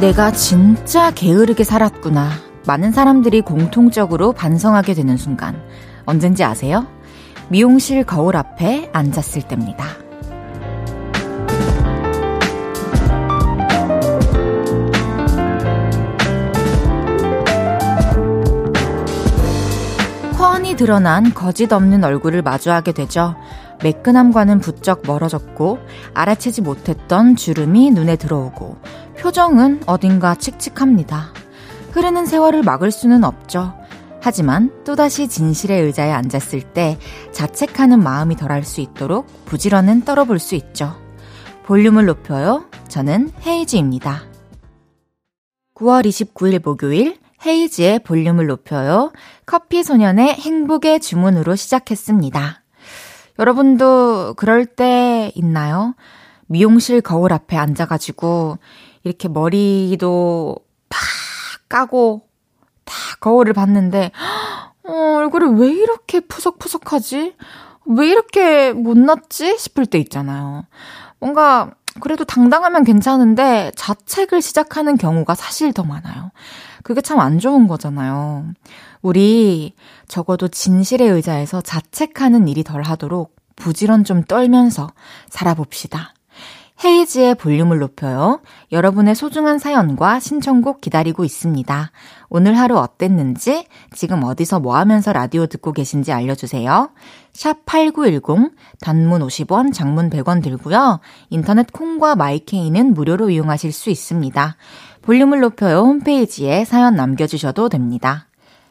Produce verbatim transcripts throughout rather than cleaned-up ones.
내가 진짜 게으르게 살았구나. 많은 사람들이 공통적으로 반성하게 되는 순간. 언젠지 아세요? 미용실 거울 앞에 앉았을 때입니다. 훤히 드러난 거짓 없는 얼굴을 마주하게 되죠. 매끈함과는 부쩍 멀어졌고 알아채지 못했던 주름이 눈에 들어오고 표정은 어딘가 칙칙합니다. 흐르는 세월을 막을 수는 없죠. 하지만 또다시 진실의 의자에 앉았을 때 자책하는 마음이 덜할 수 있도록 부지런은 떨어볼 수 있죠. 볼륨을 높여요. 저는 헤이즈입니다. 구월 이십구일 목요일 헤이즈의 볼륨을 높여요. 커피 소년의 행복의 주문으로 시작했습니다. 여러분도 그럴 때 있나요? 미용실 거울 앞에 앉아가지고 이렇게 머리도 다 까고 다 거울을 봤는데 어, 얼굴이 왜 이렇게 푸석푸석하지? 왜 이렇게 못났지? 싶을 때 있잖아요. 뭔가 그래도 당당하면 괜찮은데 자책을 시작하는 경우가 사실 더 많아요. 그게 참 안 좋은 거잖아요. 우리 적어도 진실의 의자에서 자책하는 일이 덜 하도록 부지런 좀 떨면서 살아봅시다. 헤이즈의 볼륨을 높여요. 여러분의 소중한 사연과 신청곡 기다리고 있습니다. 오늘 하루 어땠는지, 지금 어디서 뭐 하면서 라디오 듣고 계신지 알려주세요. 샵 팔구일공, 단문 오십 원, 장문 백 원 들고요. 인터넷 콩과 마이케이는 무료로 이용하실 수 있습니다. 볼륨을 높여요 홈페이지에 사연 남겨주셔도 됩니다.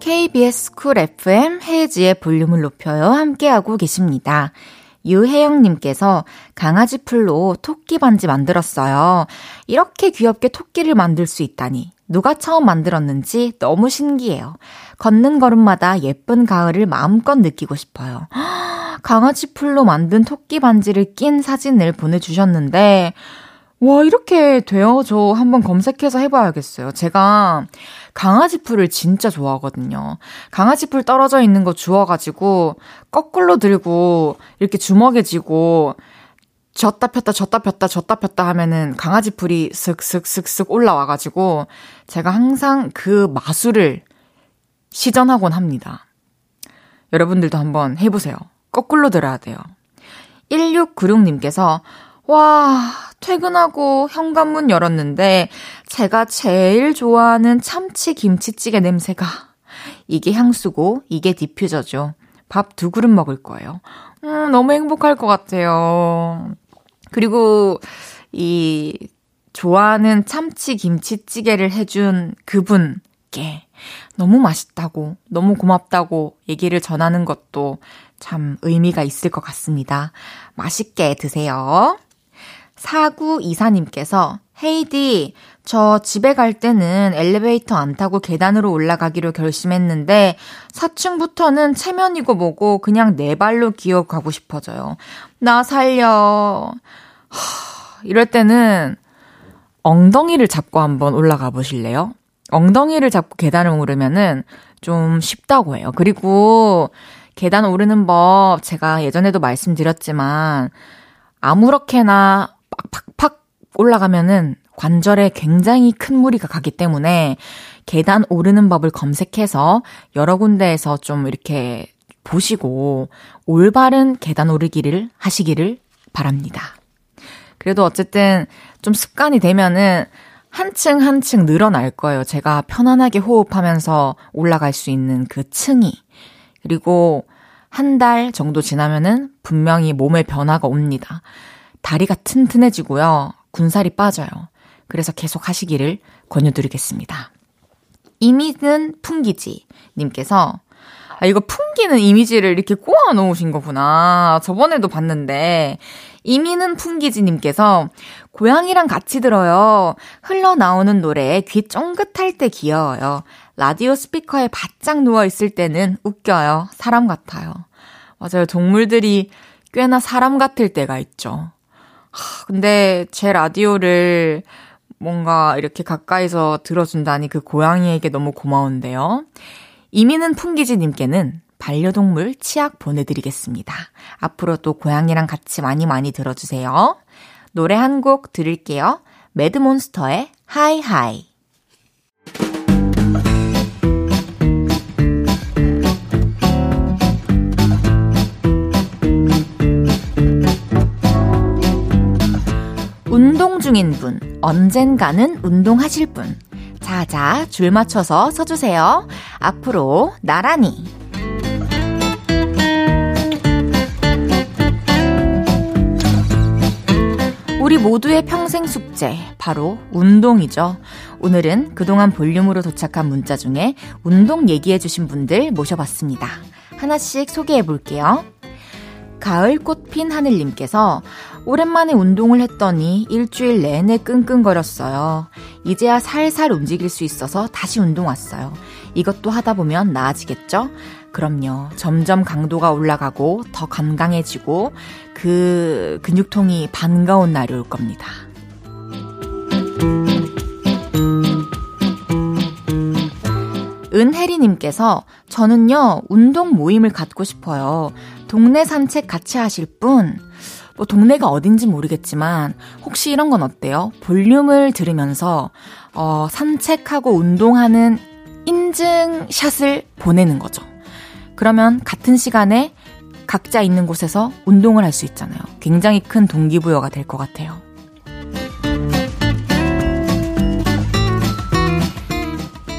케이비에스 쿨 에프엠 헤이즈의 볼륨을 높여요. 함께하고 계십니다. 유혜영님께서 강아지 풀로 토끼 반지 만들었어요. 이렇게 귀엽게 토끼를 만들 수 있다니. 누가 처음 만들었는지 너무 신기해요. 걷는 걸음마다 예쁜 가을을 마음껏 느끼고 싶어요. 강아지 풀로 만든 토끼 반지를 낀 사진을 보내주셨는데 와, 이렇게 돼요? 저 한번 검색해서 해봐야겠어요. 제가 강아지 풀을 진짜 좋아하거든요. 강아지 풀 떨어져 있는 거 주워가지고 거꾸로 들고 이렇게 주먹에 쥐고 졌다 폈다 졌다 폈다 졌다 폈다 하면은 강아지 풀이 슥슥슥슥 올라와가지고 제가 항상 그 마술을 시전하곤 합니다. 여러분들도 한번 해보세요. 거꾸로 들어야 돼요. 일육구육님께서 와... 퇴근하고 현관문 열었는데 제가 제일 좋아하는 참치 김치찌개 냄새가 이게 향수고 이게 디퓨저죠. 밥 두 그릇 먹을 거예요. 음, 너무 행복할 것 같아요. 그리고 이 좋아하는 참치 김치찌개를 해준 그분께 너무 맛있다고 너무 고맙다고 얘기를 전하는 것도 참 의미가 있을 것 같습니다. 맛있게 드세요. 사구이사님께서 헤이디, 저 집에 갈 때는 엘리베이터 안 타고 계단으로 올라가기로 결심했는데 사층부터는 체면이고 뭐고 그냥 네 발로 기어가고 싶어져요. 나 살려. 하, 이럴 때는 엉덩이를 잡고 한번 올라가 보실래요? 엉덩이를 잡고 계단을 오르면은 좀 쉽다고 해요. 그리고 계단 오르는 법 제가 예전에도 말씀드렸지만 아무렇게나 팍팍팍 올라가면은 관절에 굉장히 큰 무리가 가기 때문에 계단 오르는 법을 검색해서 여러 군데에서 좀 이렇게 보시고 올바른 계단 오르기를 하시기를 바랍니다. 그래도 어쨌든 좀 습관이 되면은 한층 한층 늘어날 거예요. 제가 편안하게 호흡하면서 올라갈 수 있는 그 층이. 그리고 한 달 정도 지나면은 분명히 몸에 변화가 옵니다. 다리가 튼튼해지고요. 군살이 빠져요. 그래서 계속 하시기를 권유드리겠습니다. 이미는 풍기지 님께서 아, 이거 풍기는 이미지를 이렇게 꼬아 놓으신 거구나. 저번에도 봤는데. 이민은 풍기지님께서 고양이랑 같이 들어요. 흘러나오는 노래에 귀 쫑긋할 때 귀여워요. 라디오 스피커에 바짝 누워있을 때는 웃겨요. 사람 같아요. 맞아요. 동물들이 꽤나 사람 같을 때가 있죠. 하, 근데 제 라디오를 뭔가 이렇게 가까이서 들어준다니 그 고양이에게 너무 고마운데요. 이민은 풍기지님께는 반려동물 치약 보내드리겠습니다. 앞으로 또 고양이랑 같이 많이 많이 들어주세요. 노래 한 곡 들을게요. 매드몬스터의 하이하이. 운동 중인 분, 언젠가는 운동하실 분. 자자, 줄 맞춰서 서주세요. 앞으로 나란히. 우리 모두의 평생 숙제, 바로 운동이죠. 오늘은 그동안 볼륨으로 도착한 문자 중에 운동 얘기해주신 분들 모셔봤습니다. 하나씩 소개해볼게요. 가을꽃 핀 하늘님께서 오랜만에 운동을 했더니 일주일 내내 끙끙거렸어요. 이제야 살살 움직일 수 있어서 다시 운동 왔어요. 이것도 하다 보면 나아지겠죠? 그럼요. 점점 강도가 올라가고 더 건강해지고 그 근육통이 반가운 날이 올 겁니다. 은혜리님께서 저는요 운동 모임을 갖고 싶어요. 동네 산책 같이 하실 분? 뭐 동네가 어딘지 모르겠지만 혹시 이런 건 어때요? 볼륨을 들으면서 어, 산책하고 운동하는 인증샷을 보내는 거죠. 그러면 같은 시간에 각자 있는 곳에서 운동을 할 수 있잖아요. 굉장히 큰 동기부여가 될 것 같아요.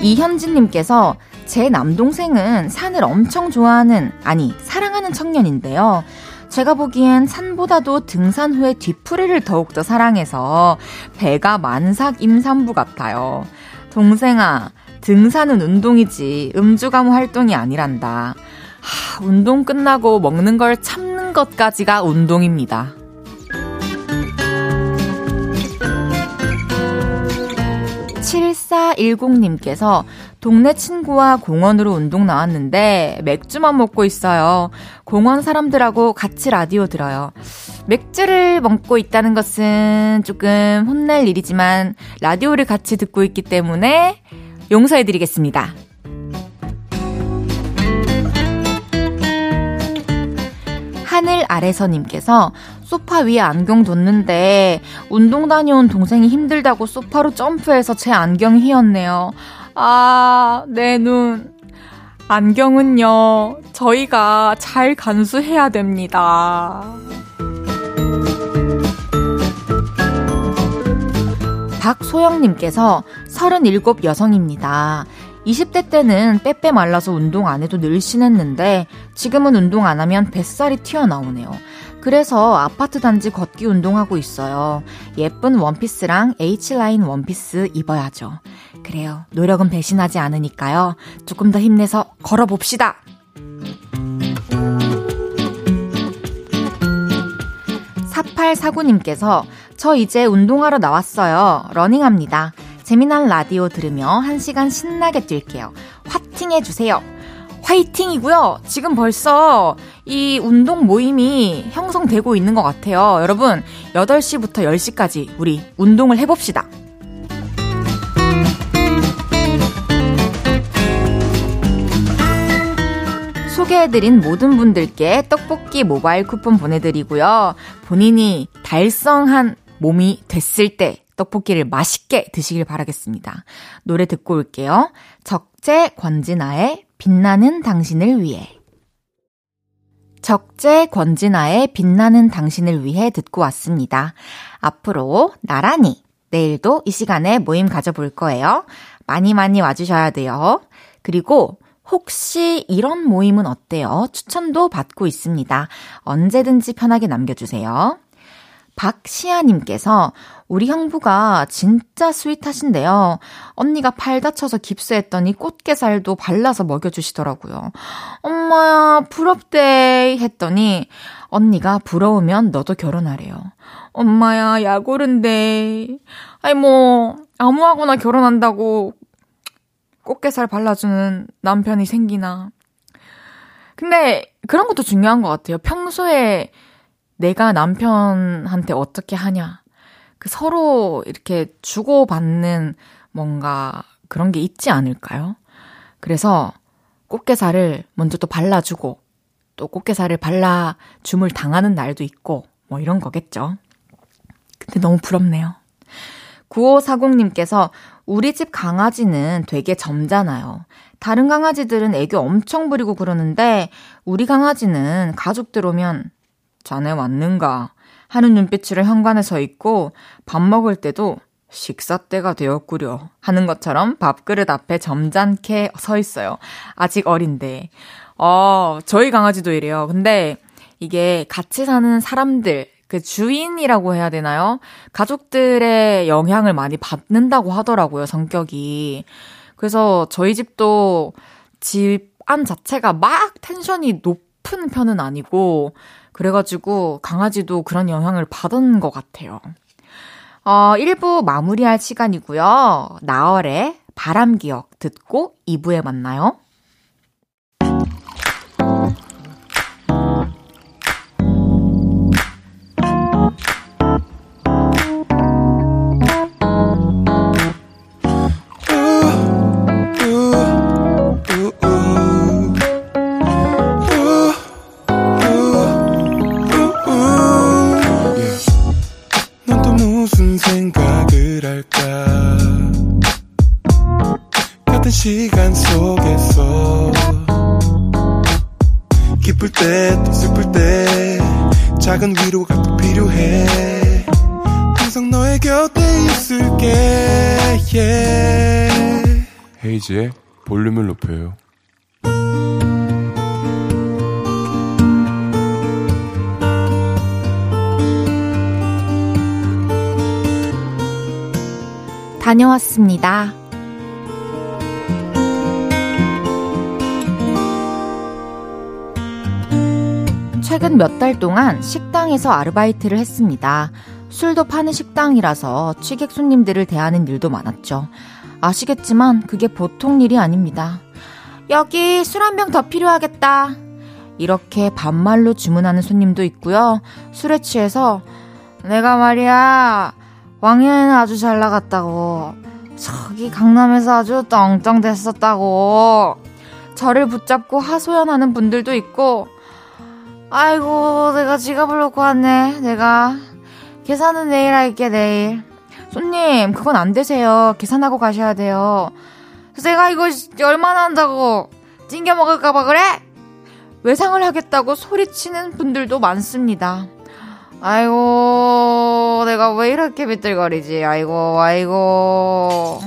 이현진님께서 제 남동생은 산을 엄청 좋아하는, 아니 사랑하는 청년인데요. 제가 보기엔 산보다도 등산 후에 뒤풀이를 더욱더 사랑해서 배가 만삭 임산부 같아요. 동생아, 등산은 운동이지 음주가무 활동이 아니란다. 하, 운동 끝나고 먹는 걸 참는 것까지가 운동입니다. 칠사일공님께서 동네 친구와 공원으로 운동 나왔는데 맥주만 먹고 있어요. 공원 사람들하고 같이 라디오 들어요. 맥주를 먹고 있다는 것은 조금 혼날 일이지만 라디오를 같이 듣고 있기 때문에 용서해드리겠습니다. 하늘 아래서님께서 소파 위에 안경 뒀는데 운동 다녀온 동생이 힘들다고 소파로 점프해서 제 안경이 휘었네요. 아, 내 눈. 안경은요, 저희가 잘 간수해야 됩니다. 박소영님께서 서른일곱 여성입니다. 이십 대 때는 빼빼 말라서 운동 안 해도 늘씬했는데 지금은 운동 안 하면 뱃살이 튀어나오네요. 그래서 아파트 단지 걷기 운동하고 있어요. 예쁜 원피스랑 H라인 원피스 입어야죠. 그래요. 노력은 배신하지 않으니까요. 조금 더 힘내서 걸어봅시다. 사팔사구님께서 저 이제 운동하러 나왔어요. 러닝합니다. 재미난 라디오 들으며 한 시간 신나게 뛸게요. 화팅 해주세요. 화이팅이고요. 지금 벌써 이 운동 모임이 형성되고 있는 것 같아요. 여러분, 여덟 시부터 열 시까지 우리 운동을 해봅시다. 소개해드린 모든 분들께 떡볶이 모바일 쿠폰 보내드리고요. 본인이 달성한 몸이 됐을 때 떡볶이를 맛있게 드시길 바라겠습니다. 노래 듣고 올게요. 적재 권진아의 빛나는 당신을 위해. 적재 권진아의 빛나는 당신을 위해 듣고 왔습니다. 앞으로 나란히 내일도 이 시간에 모임 가져볼 거예요. 많이 많이 와주셔야 돼요. 그리고 혹시 이런 모임은 어때요? 추천도 받고 있습니다. 언제든지 편하게 남겨주세요. 박시아님께서 우리 형부가 진짜 스윗하신데요. 언니가 팔 다쳐서 깁스했더니 꽃게살도 발라서 먹여주시더라고요. 엄마야 부럽대 했더니 언니가 부러우면 너도 결혼하래요. 엄마야 약오른데. 아니 뭐 아무하고나 결혼한다고 꽃게살 발라주는 남편이 생기나. 근데 그런 것도 중요한 것 같아요. 평소에 내가 남편한테 어떻게 하냐. 그 서로 이렇게 주고받는 뭔가 그런 게 있지 않을까요? 그래서 꽃게살을 먼저 또 발라주고 또 꽃게살을 발라 줌을 당하는 날도 있고 뭐 이런 거겠죠. 근데 너무 부럽네요. 구오사공님께서 우리 집 강아지는 되게 점잖아요. 다른 강아지들은 애교 엄청 부리고 그러는데 우리 강아지는 가족들 오면 자네 왔는가 하는 눈빛으로 현관에 서 있고 밥 먹을 때도 식사 때가 되었구려 하는 것처럼 밥그릇 앞에 점잖게 서 있어요. 아직 어린데. 어, 저희 강아지도 이래요. 근데 이게 같이 사는 사람들, 그 주인이라고 해야 되나요? 가족들의 영향을 많이 받는다고 하더라고요, 성격이. 그래서 저희 집도 집 안 자체가 막 텐션이 높은 편은 아니고 그래가지고 강아지도 그런 영향을 받은 것 같아요. 어, 일 부 마무리할 시간이고요. 나얼의 바람기억 듣고 이 부에 만나요. 헤이즈의 볼륨을 높여요. 다녀왔습니다. 최근 몇 달 동안 식당에서 아르바이트를 했습니다. 술도 파는 식당이라서 취객 손님들을 대하는 일도 많았죠. 아시겠지만 그게 보통 일이 아닙니다. 여기 술 한 병 더 필요하겠다. 이렇게 반말로 주문하는 손님도 있고요. 술에 취해서 내가 말이야 왕년에는 아주 잘 나갔다고 저기 강남에서 아주 떵떵댔었다고 저를 붙잡고 하소연하는 분들도 있고 아이고 내가 지갑을 놓고 왔네. 내가 계산은 내일 할게 내일. 손님 그건 안 되세요. 계산하고 가셔야 돼요. 제가 이거 얼마나 한다고 찡겨 먹을까봐 그래? 외상을 하겠다고 소리치는 분들도 많습니다. 아이고 내가 왜 이렇게 비틀거리지. 아이고 아이고.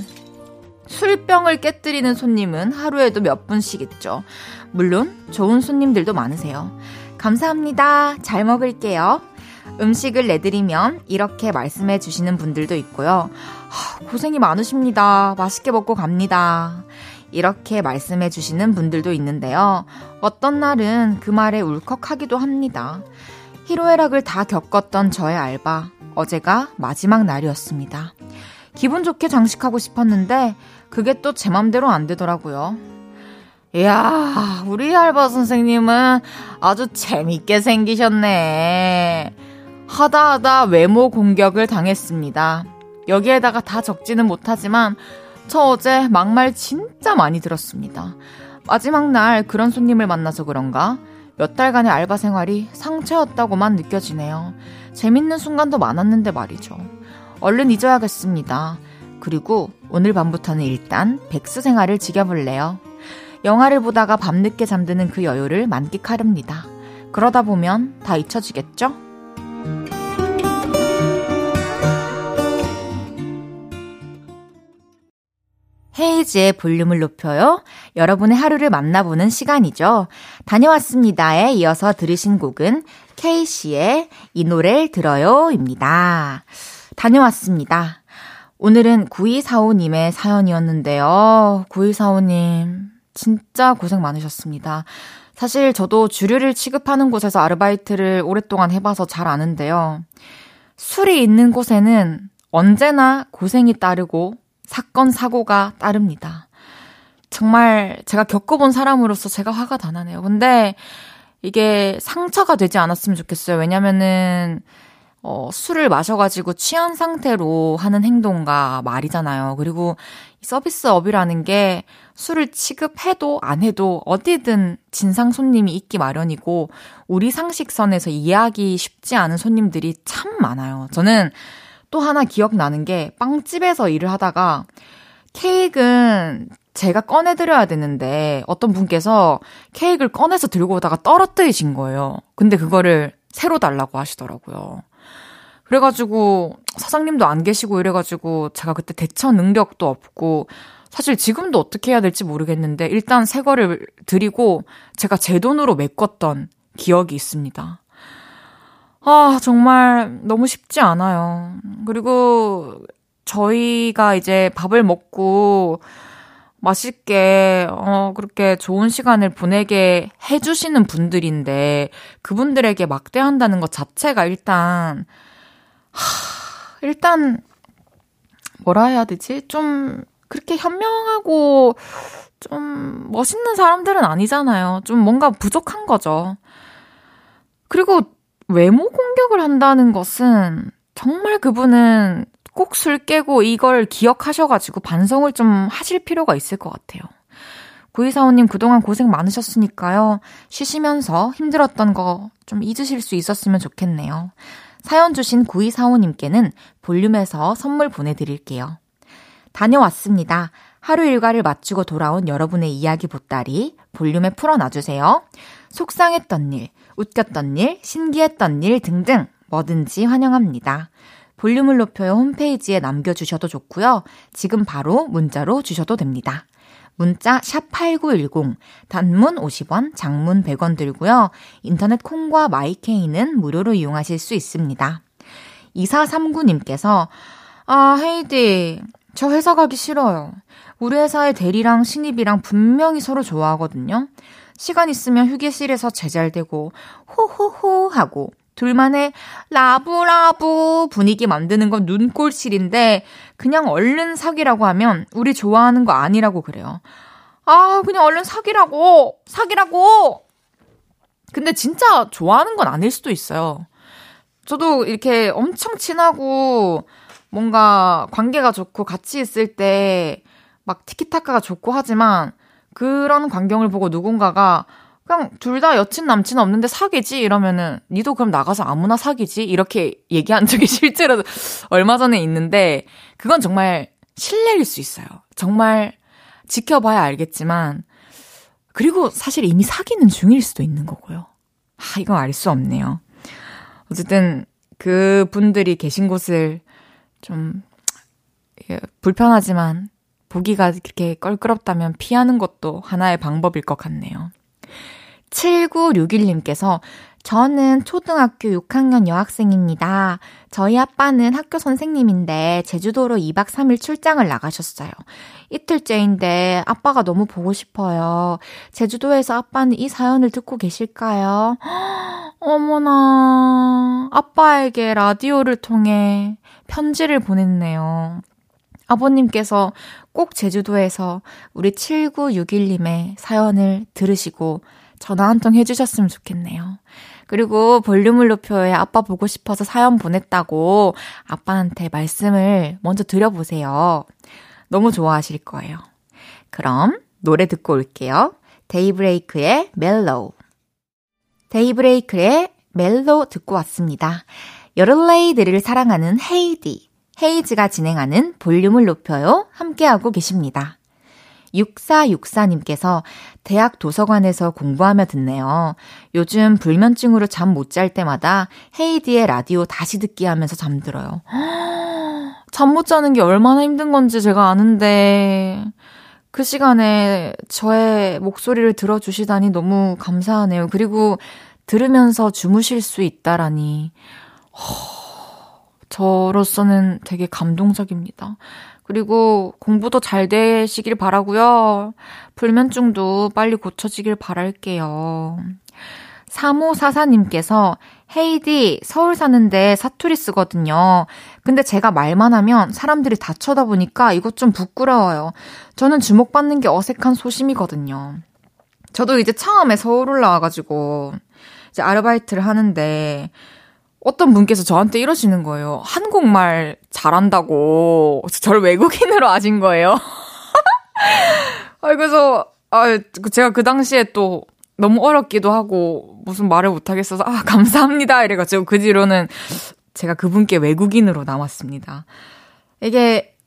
술병을 깨뜨리는 손님은 하루에도 몇 분씩 있죠. 물론 좋은 손님들도 많으세요. 감사합니다. 잘 먹을게요. 음식을 내드리면 이렇게 말씀해 주시는 분들도 있고요. 고생이 많으십니다. 맛있게 먹고 갑니다. 이렇게 말씀해 주시는 분들도 있는데요. 어떤 날은 그 말에 울컥하기도 합니다. 희로애락을 다 겪었던 저의 알바. 어제가 마지막 날이었습니다. 기분 좋게 장식하고 싶었는데 그게 또 제 맘대로 안 되더라고요. 이야, 우리 알바 선생님은 아주 재밌게 생기셨네. 하다하다 외모 공격을 당했습니다. 여기에다가 다 적지는 못하지만 저 어제 막말 진짜 많이 들었습니다. 마지막 날 그런 손님을 만나서 그런가 몇 달간의 알바 생활이 상처였다고만 느껴지네요. 재밌는 순간도 많았는데 말이죠. 얼른 잊어야겠습니다. 그리고 오늘 밤부터는 일단 백수 생활을 즐겨볼래요. 영화를 보다가 밤늦게 잠드는 그 여유를 만끽하렵니다. 그러다 보면 다 잊혀지겠죠? 헤이즈의 볼륨을 높여요. 여러분의 하루를 만나보는 시간이죠. 다녀왔습니다에 이어서 들으신 곡은 K씨의 이 노래를 들어요입니다. 다녀왔습니다. 오늘은 구이사오님의 사연이었는데요. 구이사오님 진짜 고생 많으셨습니다. 사실 저도 주류를 취급하는 곳에서 아르바이트를 오랫동안 해봐서 잘 아는데요. 술이 있는 곳에는 언제나 고생이 따르고 사건, 사고가 따릅니다. 정말 제가 겪어본 사람으로서 제가 화가 다 나네요. 근데 이게 상처가 되지 않았으면 좋겠어요. 왜냐면은 어, 술을 마셔가지고 취한 상태로 하는 행동과 말이잖아요. 그리고 서비스업이라는 게 술을 취급해도 안 해도 어디든 진상 손님이 있기 마련이고 우리 상식선에서 이해하기 쉽지 않은 손님들이 참 많아요. 저는 또 하나 기억나는 게 빵집에서 일을 하다가 케이크는 제가 꺼내드려야 되는데 어떤 분께서 케이크를 꺼내서 들고 오다가 떨어뜨리신 거예요. 근데 그거를 새로 달라고 하시더라고요. 그래가지고 사장님도 안 계시고 이래가지고 제가 그때 대처 능력도 없고 사실 지금도 어떻게 해야 될지 모르겠는데 일단 새 거를 드리고 제가 제 돈으로 메꿨던 기억이 있습니다. 아, 정말 너무 쉽지 않아요. 그리고 저희가 이제 밥을 먹고 맛있게 어, 그렇게 좋은 시간을 보내게 해주시는 분들인데 그분들에게 막대한다는 것 자체가 일단 하, 일단 뭐라 해야 되지? 좀 그렇게 현명하고 좀 멋있는 사람들은 아니잖아요. 좀 뭔가 부족한 거죠. 그리고 외모 공격을 한다는 것은 정말 그분은 꼭 술 깨고 이걸 기억하셔가지고 반성을 좀 하실 필요가 있을 것 같아요. 구이사오님 그동안 고생 많으셨으니까요. 쉬시면서 힘들었던 거 좀 잊으실 수 있었으면 좋겠네요. 사연 주신 구이사오님께는 볼륨에서 선물 보내드릴게요. 다녀왔습니다. 하루 일과를 마치고 돌아온 여러분의 이야기 보따리 볼륨에 풀어놔주세요. 속상했던 일, 웃겼던 일, 신기했던 일 등등 뭐든지 환영합니다. 볼륨을 높여요 홈페이지에 남겨주셔도 좋고요. 지금 바로 문자로 주셔도 됩니다. 문자 샵팔구일공, 단문 오십 원, 장문 백 원 들고요. 인터넷 콩과 마이케이는 무료로 이용하실 수 있습니다. 이사삼구님께서 아, 헤이디, 저 회사 가기 싫어요. 우리 회사의 대리랑 신입이랑 분명히 서로 좋아하거든요. 시간 있으면 휴게실에서 제잘되고 호호호 하고 둘만의 라부라부 분위기 만드는 건 눈꼴실인데 그냥 얼른 사귀라고 하면 우리 좋아하는 거 아니라고 그래요. 아, 그냥 얼른 사귀라고! 사귀라고! 근데 진짜 좋아하는 건 아닐 수도 있어요. 저도 이렇게 엄청 친하고 뭔가 관계가 좋고 같이 있을 때 막 티키타카가 좋고 하지만 그런 광경을 보고 누군가가 그냥 둘 다 여친 남친 없는데 사귀지 이러면은 니도 그럼 나가서 아무나 사귀지 이렇게 얘기한 적이 실제로 얼마 전에 있는데 그건 정말 신뢰일 수 있어요. 정말 지켜봐야 알겠지만 그리고 사실 이미 사귀는 중일 수도 있는 거고요. 아, 이건 알 수 없네요. 어쨌든 그 분들이 계신 곳을 좀 불편하지만 보기가 그렇게 껄끄럽다면 피하는 것도 하나의 방법일 것 같네요. 칠구육일님께서 저는 초등학교 육 학년 여학생입니다. 저희 아빠는 학교 선생님인데 제주도로 이박 삼일 출장을 나가셨어요. 이틀째인데 아빠가 너무 보고 싶어요. 제주도에서 아빠는 이 사연을 듣고 계실까요? 어머나, 아빠에게 라디오를 통해 편지를 보냈네요. 아버님께서 꼭 제주도에서 우리 칠구육일님의 사연을 들으시고 전화 한 통 해주셨으면 좋겠네요. 그리고 볼륨을 높여요 아빠 보고 싶어서 사연 보냈다고 아빠한테 말씀을 먼저 드려보세요. 너무 좋아하실 거예요. 그럼 노래 듣고 올게요. 데이브레이크의 멜로우. 데이브레이크의 멜로우 듣고 왔습니다. 여름레이드를 사랑하는 헤이디. 헤이즈가 진행하는 볼륨을 높여요. 함께하고 계십니다. 육사육사님께서 대학 도서관에서 공부하며 듣네요. 요즘 불면증으로 잠 못 잘 때마다 헤이디의 라디오 다시 듣기 하면서 잠들어요. 잠 못 자는 게 얼마나 힘든 건지 제가 아는데 그 시간에 저의 목소리를 들어주시다니 너무 감사하네요. 그리고 들으면서 주무실 수 있다라니. 허, 저로서는 되게 감동적입니다. 그리고 공부도 잘 되시길 바라고요. 불면증도 빨리 고쳐지길 바랄게요. 삼오사사님께서 헤이디, 서울 사는데 사투리 쓰거든요. 근데 제가 말만 하면 사람들이 다 쳐다보니까 이것 좀 부끄러워요. 저는 주목받는 게 어색한 소심이거든요. 저도 이제 처음에 서울 올라와가지고 이제 아르바이트를 하는데 어떤 분께서 저한테 이러시는 거예요. 한국말 잘한다고 저를 외국인으로 아신 거예요. 그래서 제가 그 당시에 또 너무 어렵기도 하고 무슨 말을 못하겠어서 아 감사합니다 이래가지고 그 뒤로는 제가 그분께 외국인으로 남았습니다. 이게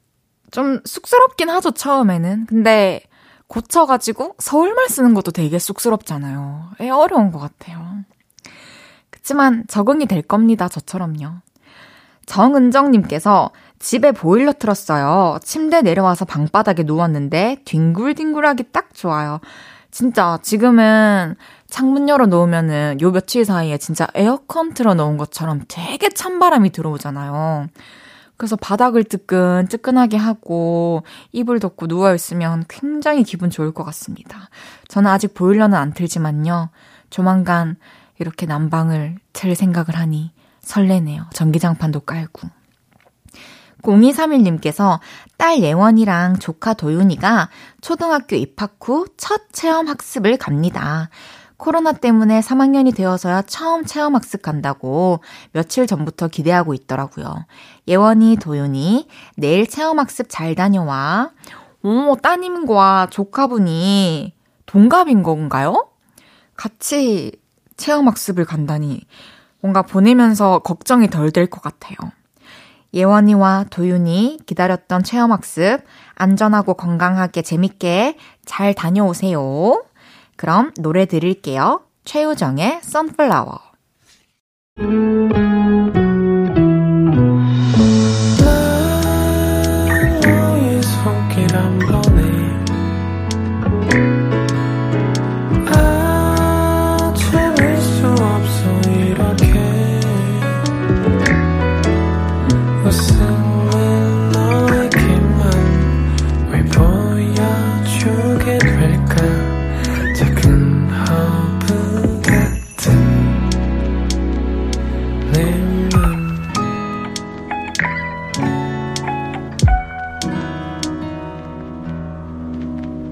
좀 쑥스럽긴 하죠 처음에는. 근데 고쳐가지고 서울말 쓰는 것도 되게 쑥스럽잖아요. 어려운 것 같아요. 하지만 적응이 될 겁니다. 저처럼요. 정은정님께서 집에 보일러 틀었어요. 침대 내려와서 방바닥에 누웠는데 뒹굴뒹굴하기 딱 좋아요. 진짜 지금은 창문 열어놓으면은 요 며칠 사이에 진짜 에어컨 틀어놓은 것처럼 되게 찬바람이 들어오잖아요. 그래서 바닥을 뜨끈뜨끈하게 하고 이불 덮고 누워있으면 굉장히 기분 좋을 것 같습니다. 저는 아직 보일러는 안 틀지만요. 조만간 이렇게 난방을 틀 생각을 하니 설레네요. 전기장판도 깔고. 공이삼일님께서 딸 예원이랑 조카 도윤이가 초등학교 입학 후 첫 체험학습을 갑니다. 코로나 때문에 삼 학년이 되어서야 처음 체험학습 간다고 며칠 전부터 기대하고 있더라고요. 예원이, 도윤이 내일 체험학습 잘 다녀와. 오, 따님과 조카분이 동갑인 건가요? 같이 체험학습을 간다니 뭔가 보내면서 걱정이 덜 될 것 같아요. 예원이와 도윤이 기다렸던 체험학습 안전하고 건강하게 재밌게 잘 다녀오세요. 그럼 노래 드릴게요. 최우정의 선플라워.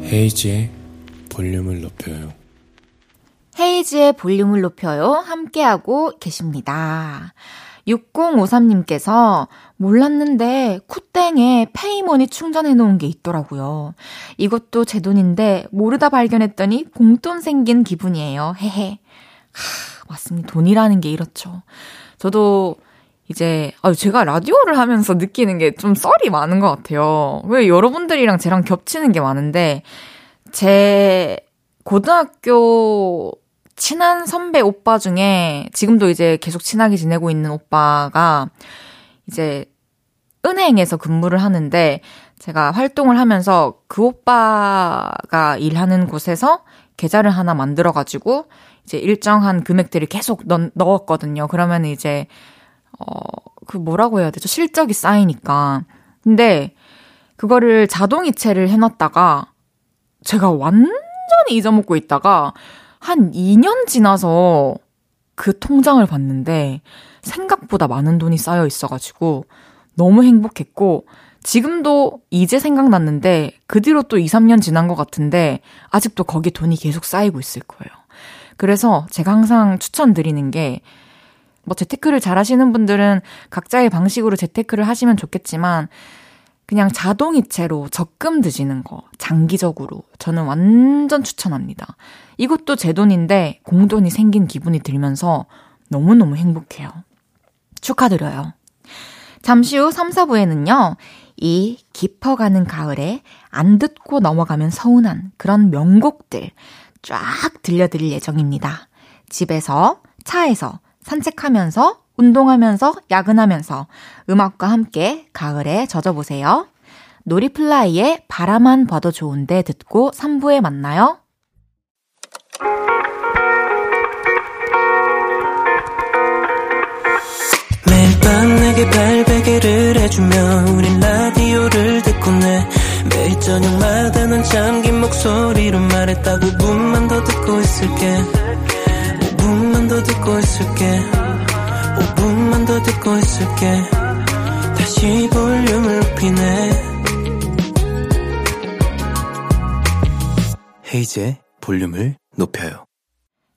헤이즈의 볼륨을 높여요. 헤이즈의 볼륨을 높여요. 함께하고 계십니다. 육공오삼님께서 몰랐는데 쿠땡에 페이머니 충전해놓은 게 있더라고요. 이것도 제 돈인데 모르다 발견했더니 공돈 생긴 기분이에요. 헤헤. 하, 맞습니다. 돈이라는 게 이렇죠. 저도 이제 제가 라디오를 하면서 느끼는 게 좀 썰이 많은 것 같아요. 왜 여러분들이랑 저랑 겹치는 게 많은데 제 고등학교 친한 선배 오빠 중에 지금도 이제 계속 친하게 지내고 있는 오빠가 이제 은행에서 근무를 하는데 제가 활동을 하면서 그 오빠가 일하는 곳에서 계좌를 하나 만들어가지고 이제 일정한 금액들을 계속 넣, 넣었거든요. 그러면 이제 어, 그 뭐라고 해야 되죠? 실적이 쌓이니까. 근데 그거를 자동이체를 해놨다가 제가 완전히 잊어먹고 있다가 한 이 년 지나서 그 통장을 봤는데 생각보다 많은 돈이 쌓여 있어가지고 너무 행복했고 지금도 이제 생각났는데 그 뒤로 또 이, 삼 년 지난 것 같은데 아직도 거기 돈이 계속 쌓이고 있을 거예요. 그래서 제가 항상 추천드리는 게 뭐 재테크를 잘하시는 분들은 각자의 방식으로 재테크를 하시면 좋겠지만 그냥 자동이체로 적금 드시는 거 장기적으로 저는 완전 추천합니다. 이것도 제 돈인데 공돈이 생긴 기분이 들면서 너무너무 행복해요. 축하드려요. 잠시 후 삼, 사부에는요. 이 깊어가는 가을에 안 듣고 넘어가면 서운한 그런 명곡들 쫙 들려드릴 예정입니다. 집에서, 차에서, 산책하면서, 운동하면서, 야근하면서 음악과 함께 가을에 젖어보세요. 놀이플라이의 바라만 봐도 좋은데 듣고 삼 부에 만나요. 매일 밤 내게 발베개를 해주며 우린 라디오를 듣고 내 매일 저녁마다 난 잠긴 목소리로 말했다. 오 분만 더 듣고 있을게. 오 분만 더 듣고 있을게. 오 분만 더 듣고 있을게. 다시 볼륨을 높이네. 헤이즈의 볼륨을 높여요.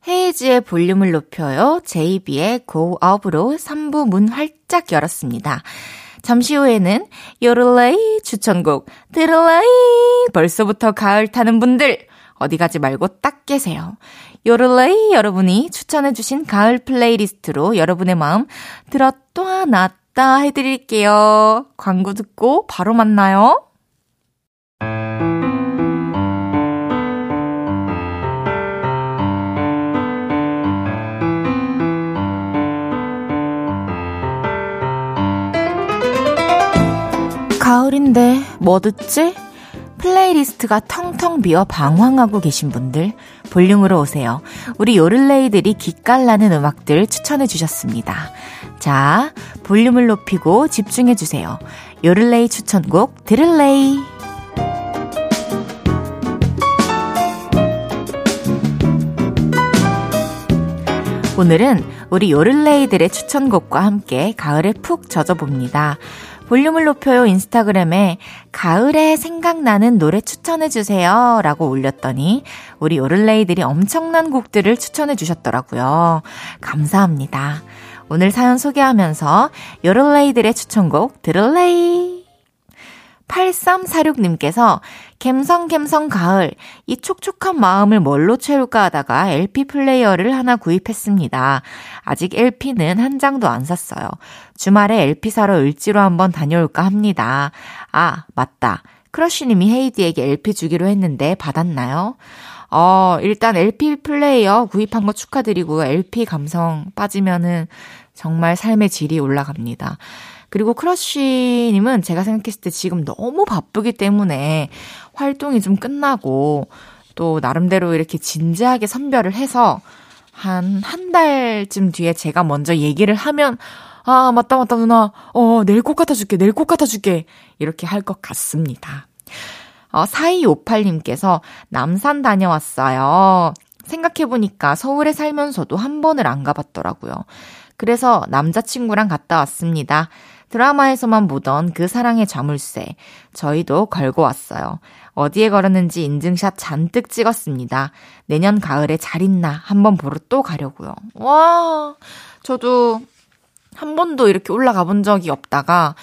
헤이즈의 볼륨을 높여요. 제이비의 Go Up으로 삼 부 문 활짝 열었습니다. 잠시 후에는 요럴레이 추천곡 들을레이 벌써부터 가을 타는 분들 어디 가지 말고 딱 계세요. 요럴레이 여러분이 추천해주신 가을 플레이리스트로 여러분의 마음 들었다 놨다 해드릴게요. 광고 듣고 바로 만나요. 가을인데 뭐 듣지? 플레이리스트가 텅텅 비어 방황하고 계신 분들 볼륨으로 오세요. 우리 요를레이들이 기깔나는 음악들 추천해 주셨습니다. 자, 볼륨을 높이고 집중해 주세요. 요를레이 추천곡 들을레이. 오늘은 우리 요를레이들의 추천곡과 함께 가을에 푹 젖어봅니다. 볼륨을 높여요 인스타그램에 가을에 생각나는 노래 추천해주세요 라고 올렸더니 우리 요를레이들이 엄청난 곡들을 추천해주셨더라고요. 감사합니다. 오늘 사연 소개하면서 요를레이들의 추천곡 들을레이. 팔삼사육 님께서 갬성갬성 가을 이 촉촉한 마음을 뭘로 채울까 하다가 엘피 플레이어를 하나 구입했습니다. 아직 엘피는 한 장도 안 샀어요. 주말에 엘피 사러 을지로 한번 다녀올까 합니다. 아 맞다. 크러쉬님이 헤이디에게 엘피 주기로 했는데 받았나요? 어 일단 엘피 플레이어 구입한 거 축하드리고 엘피 감성 빠지면은 정말 삶의 질이 올라갑니다. 그리고 크러쉬님은 제가 생각했을 때 지금 너무 바쁘기 때문에 활동이 좀 끝나고 또 나름대로 이렇게 진지하게 선별을 해서 한 한 달쯤 뒤에 제가 먼저 얘기를 하면 아 맞다 맞다 누나 어 내일 꼭 갖다 줄게 내일 꼭 갖다 줄게 이렇게 할 것 같습니다. 어, 사이오팔 님께서 남산 다녀왔어요. 생각해보니까 서울에 살면서도 한 번을 안 가봤더라고요. 그래서 남자친구랑 갔다 왔습니다. 드라마에서만 보던 그 사랑의 자물쇠 저희도 걸고 왔어요. 어디에 걸었는지 인증샷 잔뜩 찍었습니다. 내년 가을에 잘 있나 한번 보러 또 가려고요. 와 저도 한 번도 이렇게 올라가 본 적이 없다가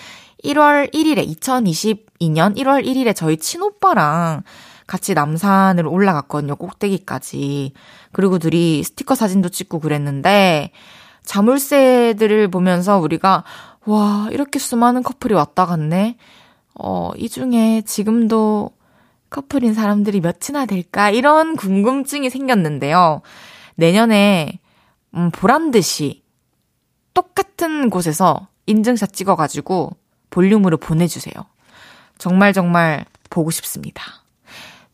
일월 일일에 이천이십이 년 일월 일일에 저희 친오빠랑 같이 남산을 올라갔거든요. 꼭대기까지. 그리고 둘이 스티커 사진도 찍고 그랬는데 자물쇠들을 보면서 우리가 와 이렇게 수많은 커플이 왔다 갔네. 어, 이 중에 지금도 커플인 사람들이 몇이나 될까 이런 궁금증이 생겼는데요. 내년에 음, 보란듯이 똑같은 곳에서 인증샷 찍어가지고 볼륨으로 보내주세요. 정말 정말 보고 싶습니다.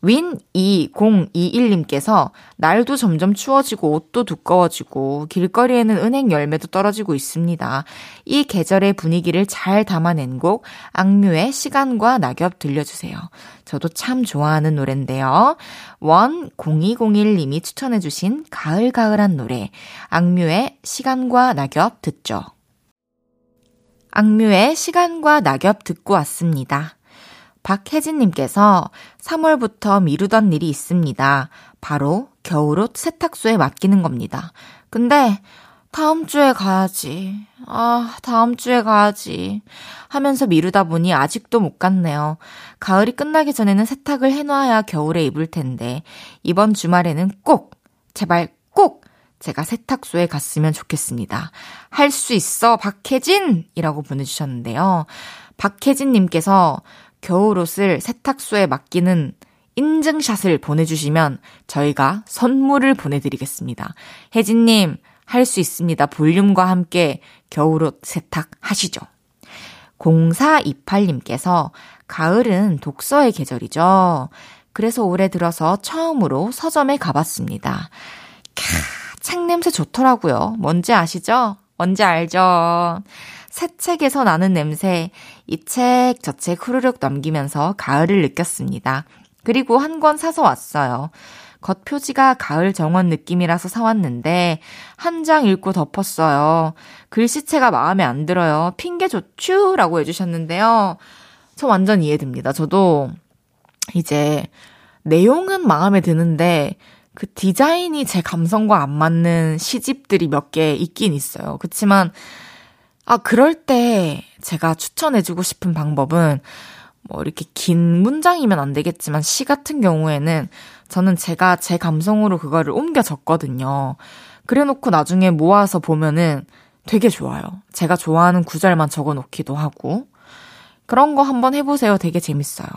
윈이공이일 님께서 날도 점점 추워지고 옷도 두꺼워지고 길거리에는 은행 열매도 떨어지고 있습니다. 이 계절의 분위기를 잘 담아낸 곡 악뮤의 시간과 낙엽 들려주세요. 저도 참 좋아하는 노래인데요. 일공이공일 님이 추천해주신 가을가을한 노래 악뮤의 시간과 낙엽 듣죠. 악뮤의 시간과 낙엽 듣고 왔습니다. 박혜진님께서 삼월부터 미루던 일이 있습니다. 바로 겨울옷 세탁소에 맡기는 겁니다. 근데 다음 주에 가야지. 아, 다음 주에 가야지. 하면서 미루다 보니 아직도 못 갔네요. 가을이 끝나기 전에는 세탁을 해놔야 겨울에 입을 텐데 이번 주말에는 꼭, 제발 꼭 제가 세탁소에 갔으면 좋겠습니다. 할 수 있어, 박혜진! 이라고 보내주셨는데요. 박혜진님께서 겨울옷을 세탁소에 맡기는 인증샷을 보내주시면 저희가 선물을 보내드리겠습니다. 혜진님 할 수 있습니다. 볼륨과 함께 겨울옷 세탁하시죠. 공사이팔님께서 가을은 독서의 계절이죠. 그래서 올해 들어서 처음으로 서점에 가봤습니다. 캬, 책 냄새 좋더라고요. 뭔지 아시죠? 뭔지 알죠? 새 책에서 나는 냄새, 이 책, 저 책 후루룩 넘기면서 가을을 느꼈습니다. 그리고 한 권 사서 왔어요. 겉표지가 가을 정원 느낌이라서 사왔는데 한 장 읽고 덮었어요. 글씨체가 마음에 안 들어요. 핑계 좋쥬? 라고 해주셨는데요. 저 완전 이해됩니다. 저도 이제 내용은 마음에 드는데 그 디자인이 제 감성과 안 맞는 시집들이 몇 개 있긴 있어요. 그렇지만 아 그럴 때 제가 추천해주고 싶은 방법은 뭐 이렇게 긴 문장이면 안 되겠지만 시 같은 경우에는 저는 제가 제 감성으로 그거를 옮겨 적거든요. 그래놓고 나중에 모아서 보면은 되게 좋아요. 제가 좋아하는 구절만 적어놓기도 하고 그런 거 한번 해보세요. 되게 재밌어요.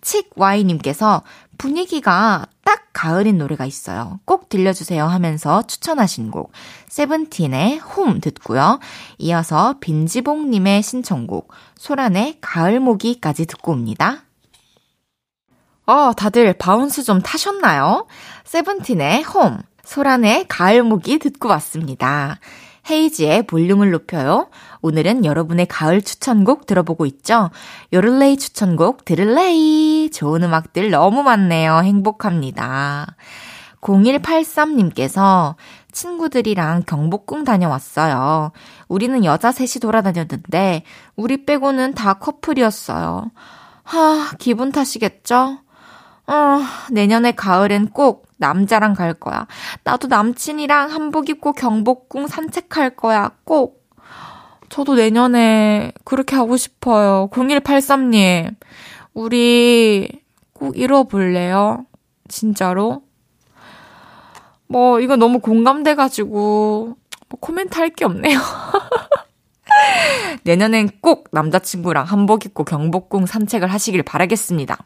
칙와이님께서 분위기가 딱 가을인 노래가 있어요. 꼭 들려주세요 하면서 추천하신 곡 세븐틴의 홈 듣고요. 이어서 빈지봉님의 신청곡 소란의 가을모기까지 듣고 옵니다. 어, 다들 바운스 좀 타셨나요? 세븐틴의 홈, 소란의 가을모기 듣고 왔습니다. 헤이지의 볼륨을 높여요. 오늘은 여러분의 가을 추천곡 들어보고 있죠? 요를레이 추천곡 들을레이. 좋은 음악들 너무 많네요. 행복합니다. 공일팔삼님께서 친구들이랑 경복궁 다녀왔어요. 우리는 여자 셋이 돌아다녔는데 우리 빼고는 다 커플이었어요. 하, 기분 탓이겠죠? 어, 내년에 가을엔 꼭 남자랑 갈 거야. 나도 남친이랑 한복 입고 경복궁 산책할 거야. 꼭. 저도 내년에 그렇게 하고 싶어요. 공일팔삼님, 우리 꼭 이뤄볼래요? 진짜로? 뭐 이거 너무 공감돼가지고 뭐 코멘트 할 게 없네요. 내년엔 꼭 남자친구랑 한복 입고 경복궁 산책을 하시길 바라겠습니다.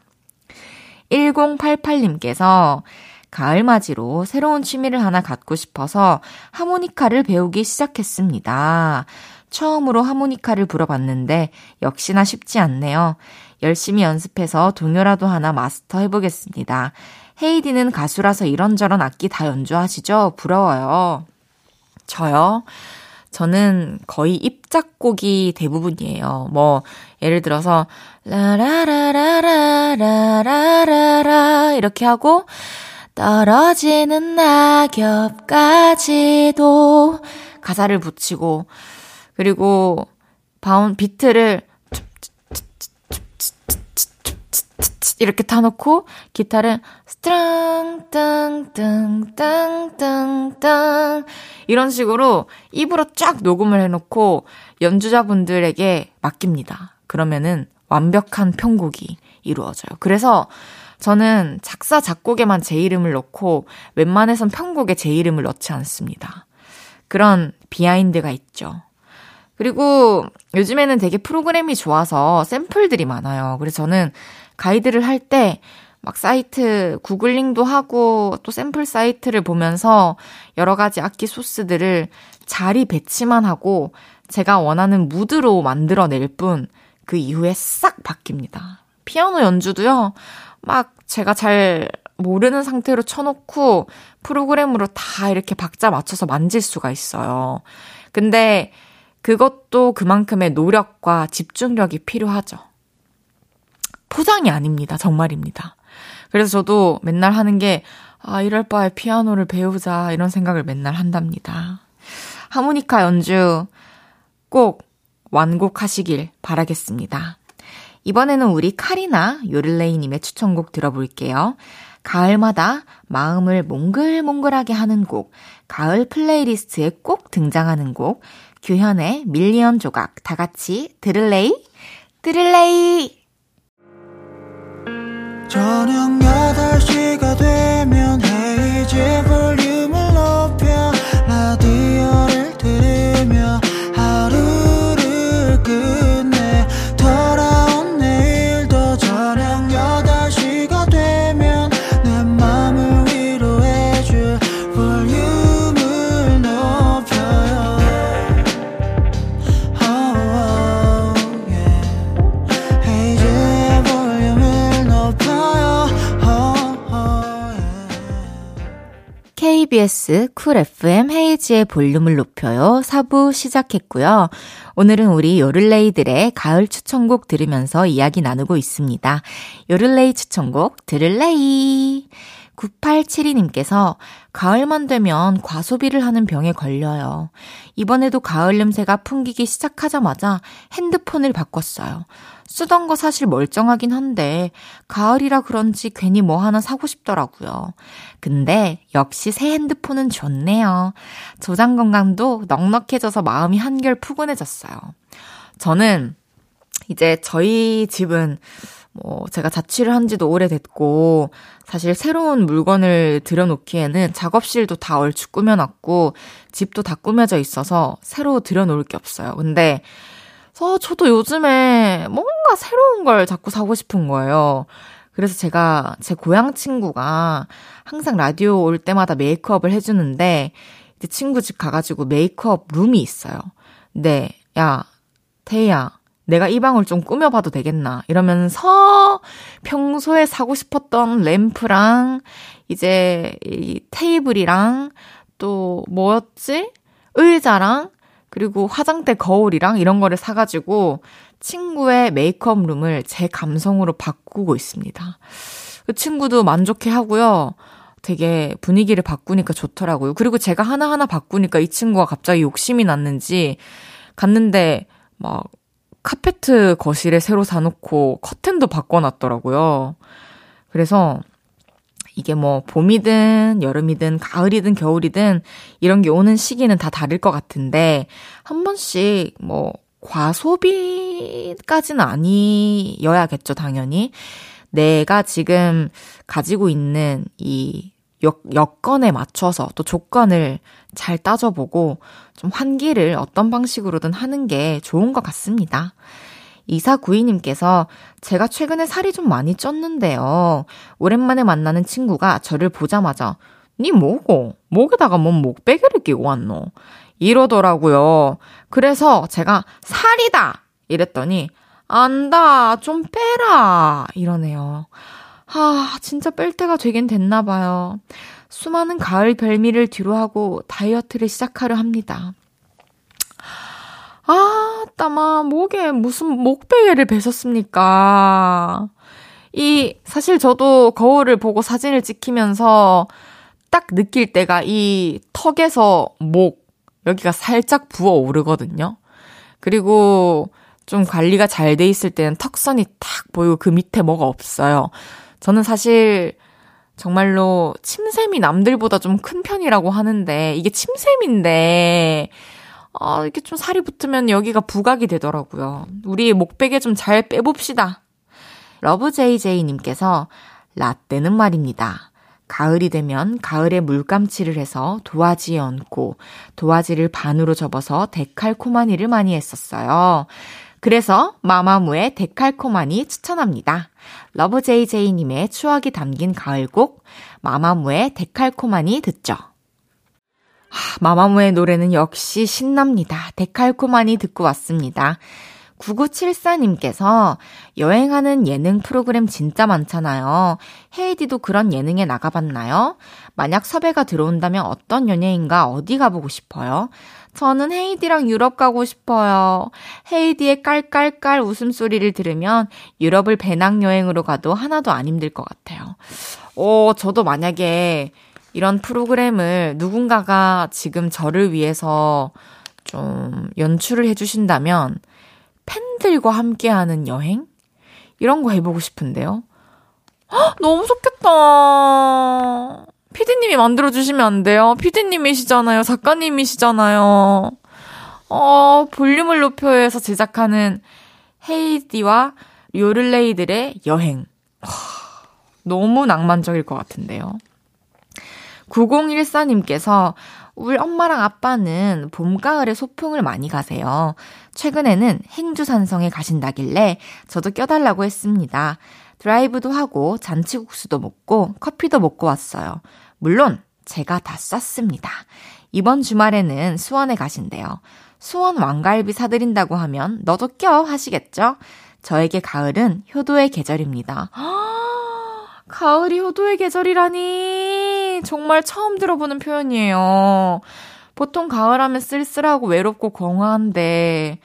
일공팔팔님께서 가을맞이로 새로운 취미를 하나 갖고 싶어서 하모니카를 배우기 시작했습니다. 처음으로 하모니카를 불어봤는데 역시나 쉽지 않네요. 열심히 연습해서 동요라도 하나 마스터해보겠습니다. 헤이디는 가수라서 이런저런 악기 다 연주하시죠? 부러워요. 저요? 저는 거의 입작곡이 대부분이에요. 뭐 예를 들어서 라라라라라라라라 이렇게 하고 떨어지는 낙엽까지도 가사를 붙이고 그리고 바운 비트를 이렇게 타놓고 기타를 스트랑 뚱뚱뚱뚱뚱 이런 식으로 입으로 쫙 녹음을 해놓고 연주자분들에게 맡깁니다. 그러면은 완벽한 편곡이 이루어져요. 그래서 저는 작사, 작곡에만 제 이름을 넣고 웬만해선 편곡에 제 이름을 넣지 않습니다. 그런 비하인드가 있죠. 그리고 요즘에는 되게 프로그램이 좋아서 샘플들이 많아요. 그래서 저는 가이드를 할 때 막 사이트 구글링도 하고 또 샘플 사이트를 보면서 여러 가지 악기 소스들을 자리 배치만 하고 제가 원하는 무드로 만들어낼 뿐 그 이후에 싹 바뀝니다. 피아노 연주도요. 막 제가 잘 모르는 상태로 쳐놓고 프로그램으로 다 이렇게 박자 맞춰서 만질 수가 있어요. 근데 그것도 그만큼의 노력과 집중력이 필요하죠. 포장이 아닙니다. 정말입니다. 그래서 저도 맨날 하는 게 아, 이럴 바에 피아노를 배우자 이런 생각을 맨날 한답니다. 하모니카 연주 꼭 완곡하시길 바라겠습니다. 이번에는 우리 카리나 요를레이님의 추천곡 들어볼게요. 가을마다 마음을 몽글몽글하게 하는 곡, 가을 플레이리스트에 꼭 등장하는 곡, 규현의 밀리언 조각, 다 같이 들을레이, 들을레이! 저녁 여덟 시가 되면 헤이즈 볼륨을 높여 라디오를 들으며 하루를 끝 케이비에스 쿨 에프엠 헤이즈의 볼륨을 높여요. 사 부 시작했고요. 오늘은 우리 요를레이들의 가을 추천곡 들으면서 이야기 나누고 있습니다. 요를레이 추천곡 들을레이. 구팔칠이 님께서 가을만 되면 과소비를 하는 병에 걸려요. 이번에도 가을 냄새가 풍기기 시작하자마자 핸드폰을 바꿨어요. 쓰던 거 사실 멀쩡하긴 한데 가을이라 그런지 괜히 뭐 하나 사고 싶더라고요. 근데 역시 새 핸드폰은 좋네요. 저장 공간도 넉넉해져서 마음이 한결 푸근해졌어요. 저는 이제 저희 집은 뭐 제가 자취를 한 지도 오래됐고 사실 새로운 물건을 들여놓기에는 작업실도 다 얼추 꾸며놨고 집도 다 꾸며져 있어서 새로 들여놓을 게 없어요. 근데 어, 저도 요즘에 뭔가 새로운 걸 자꾸 사고 싶은 거예요. 그래서 제가 제 고향 친구가 항상 라디오 올 때마다 메이크업을 해주는데 이제 친구 집 가가지고 메이크업 룸이 있어요. 근데 야 태희야 내가 이 방을 좀 꾸며봐도 되겠나 이러면서 평소에 사고 싶었던 램프랑 이제 이 테이블이랑 또 뭐였지? 의자랑 그리고 화장대 거울이랑 이런 거를 사가지고 친구의 메이크업 룸을 제 감성으로 바꾸고 있습니다. 그 친구도 만족해 하고요. 되게 분위기를 바꾸니까 좋더라고요. 그리고 제가 하나하나 바꾸니까 이 친구가 갑자기 욕심이 났는지 갔는데 막 카페트 거실에 새로 사놓고 커튼도 바꿔놨더라고요. 그래서 이게 뭐 봄이든 여름이든 가을이든 겨울이든 이런 게 오는 시기는 다 다를 것 같은데 한 번씩 뭐 과소비까지는 아니어야겠죠, 당연히. 내가 지금 가지고 있는 이 여, 여건에 맞춰서 또 조건을 잘 따져보고 좀 환기를 어떤 방식으로든 하는 게 좋은 것 같습니다. 이사구이 님께서 제가 최근에 살이 좀 많이 쪘는데요. 오랜만에 만나는 친구가 저를 보자마자 니 뭐고? 목에다가 뭔 목베개를 끼고 왔노? 이러더라고요. 그래서 제가 살이다! 이랬더니 안다 좀 빼라 이러네요. 아 진짜 뺄 때가 되긴 됐나 봐요. 수많은 가을 별미를 뒤로하고 다이어트를 시작하려 합니다. 아, 따마, 목에 무슨 목베개를 베셨습니까? 이, 사실 저도 거울을 보고 사진을 찍히면서 딱 느낄 때가 이 턱에서 목, 여기가 살짝 부어 오르거든요. 그리고 좀 관리가 잘 돼 있을 때는 턱선이 탁 보이고 그 밑에 뭐가 없어요. 저는 사실 정말로 침샘이 남들보다 좀 큰 편이라고 하는데 이게 침샘인데 아, 이렇게 좀 살이 붙으면 여기가 부각이 되더라고요. 우리 목베개 좀 잘 빼봅시다. 러브제이제이님께서 라떼는 말입니다. 가을이 되면 가을에 물감칠을 해서 도화지에 얹고 도화지를 반으로 접어서 데칼코마니를 많이 했었어요. 그래서 마마무의 데칼코마니 추천합니다. 러브제이제이님의 추억이 담긴 가을곡 마마무의 데칼코마니 듣죠. 하, 마마무의 노래는 역시 신납니다. 데칼코마니 듣고 왔습니다. 구구칠사 님께서 여행하는 예능 프로그램 진짜 많잖아요. 헤이디도 그런 예능에 나가봤나요? 만약 섭외가 들어온다면 어떤 연예인과 어디 가보고 싶어요? 저는 헤이디랑 유럽 가고 싶어요. 헤이디의 깔깔깔 웃음소리를 들으면 유럽을 배낭여행으로 가도 하나도 안 힘들 것 같아요. 어, 저도 만약에 이런 프로그램을 누군가가 지금 저를 위해서 좀 연출을 해주신다면 팬들과 함께하는 여행? 이런 거 해보고 싶은데요. 헉, 너무 좋겠다. 피디님이 만들어주시면 안 돼요? 피디님이시잖아요. 작가님이시잖아요. 어, 볼륨을 높여서 제작하는 헤이디와 요를레이들의 여행. 와, 너무 낭만적일 것 같은데요. 구공일사 님께서 우리 엄마랑 아빠는 봄, 가을에 소풍을 많이 가세요. 최근에는 행주산성에 가신다길래 저도 껴달라고 했습니다. 드라이브도 하고 잔치국수도 먹고 커피도 먹고 왔어요. 물론 제가 다 쐈습니다. 이번 주말에는 수원에 가신대요. 수원 왕갈비 사드린다고 하면 너도 껴 하시겠죠? 저에게 가을은 효도의 계절입니다. 가을이 효도의 계절이라니 정말 처음 들어보는 표현이에요. 보통 가을하면 쓸쓸하고 외롭고 공허한데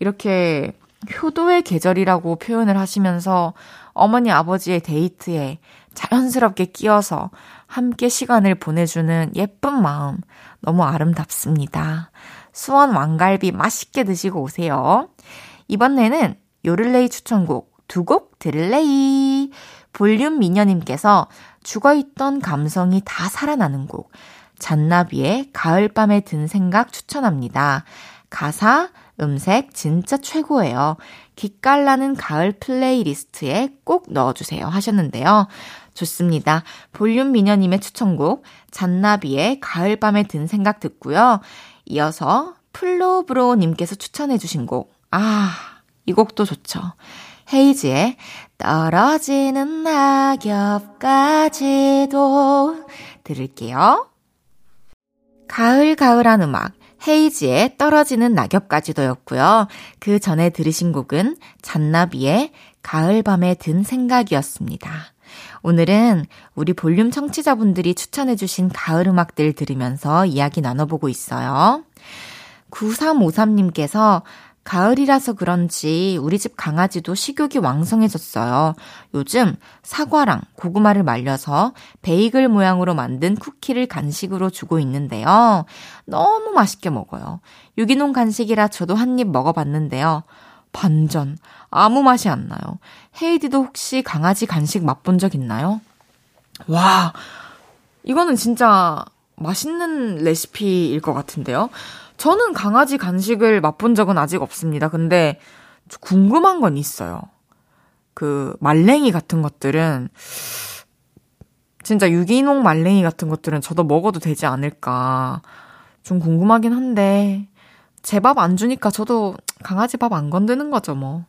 이렇게 효도의 계절이라고 표현을 하시면서 어머니 아버지의 데이트에 자연스럽게 끼어서 함께 시간을 보내주는 예쁜 마음 너무 아름답습니다. 수원 왕갈비 맛있게 드시고 오세요. 이번에는 요를레이 추천곡 두 곡 들을레이. 볼륨 미녀님께서 죽어있던 감성이 다 살아나는 곡 잔나비의 가을밤에 든 생각 추천합니다. 가사, 음색 진짜 최고예요. 기깔나는 가을 플레이리스트에 꼭 넣어주세요 하셨는데요. 좋습니다. 볼륨 미녀님의 추천곡 잔나비의 가을밤에 든 생각 듣고요. 이어서 플로브로우님께서 추천해 주신 곡. 아, 이 곡도 좋죠. 헤이즈의 떨어지는 낙엽까지도 들을게요. 가을가을한 음악 헤이지의 떨어지는 낙엽까지도였고요. 그 전에 들으신 곡은 잔나비의 가을밤에 든 생각이었습니다. 오늘은 우리 볼륨 청취자분들이 추천해주신 가을 음악들 들으면서 이야기 나눠보고 있어요. 구삼오삼님께서 가을이라서 그런지 우리 집 강아지도 식욕이 왕성해졌어요. 요즘 사과랑 고구마를 말려서 베이글 모양으로 만든 쿠키를 간식으로 주고 있는데요. 너무 맛있게 먹어요. 유기농 간식이라 저도 한 입 먹어봤는데요. 반전, 아무 맛이 안 나요. 헤이디도 혹시 강아지 간식 맛본 적 있나요? 와, 이거는 진짜 맛있는 레시피일 것 같은데요. 저는 강아지 간식을 맛본 적은 아직 없습니다. 근데 궁금한 건 있어요. 그 말랭이 같은 것들은 진짜 유기농 말랭이 같은 것들은 저도 먹어도 되지 않을까 좀 궁금하긴 한데 제 밥 안 주니까 저도 강아지 밥 안 건드는 거죠 뭐.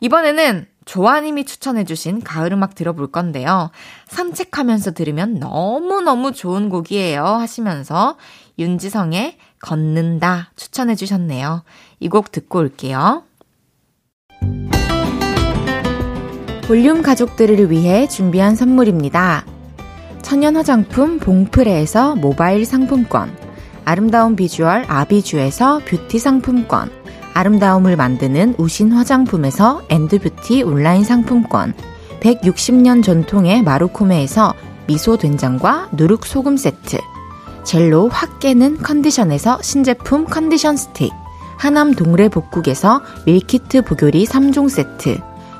이번에는 조아님이 추천해주신 가을음악 들어볼 건데요. 산책하면서 들으면 너무너무 좋은 곡이에요 하시면서 윤지성의 걷는다 추천해주셨네요. 이 곡 듣고 올게요. 볼륨 가족들을 위해 준비한 선물입니다. 천연 화장품 봉프레에서 모바일 상품권, 아름다운 비주얼 아비주에서 뷰티 상품권, 아름다움을 만드는 우신 화장품에서 엔드뷰티 온라인 상품권, 백육십 년 전통의 마루코메에서 미소 된장과 누룩 소금 세트, 젤로 확 깨는 컨디션에서 신제품 컨디션 스틱, 하남 동래 복국에서 밀키트 보교리 삼 종 세트,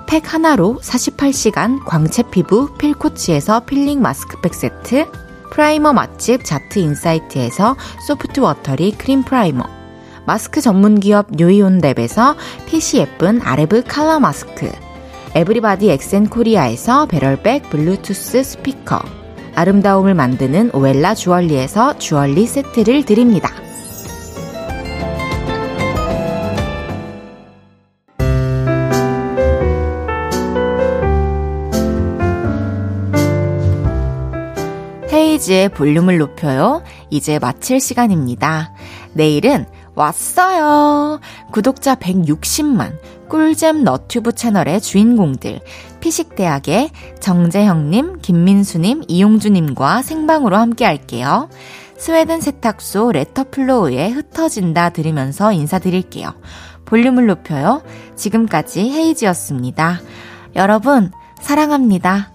팩 하나로 사십팔 시간 광채 피부 필코치에서 필링 마스크팩 세트, 프라이머 맛집 자트 인사이트에서 소프트 워터리 크림 프라이머, 마스크 전문기업 뉴이온랩에서 핏이 예쁜 아레브 칼라 마스크, 에브리바디 엑센코리아에서 배럴백 블루투스 스피커, 아름다움을 만드는 오엘라 주얼리에서 주얼리 세트를 드립니다. 헤이즈의 볼륨을 높여요. 이제 마칠 시간입니다. 내일은 왔어요. 구독자 백육십만 꿀잼 너튜브 채널의 주인공들 피식대학의 정재형님, 김민수님, 이용주님과 생방으로 함께할게요. 스웨덴 세탁소 레터플로우의 흩어진다 들으면서 인사드릴게요. 볼륨을 높여요. 지금까지 헤이지였습니다. 여러분 사랑합니다.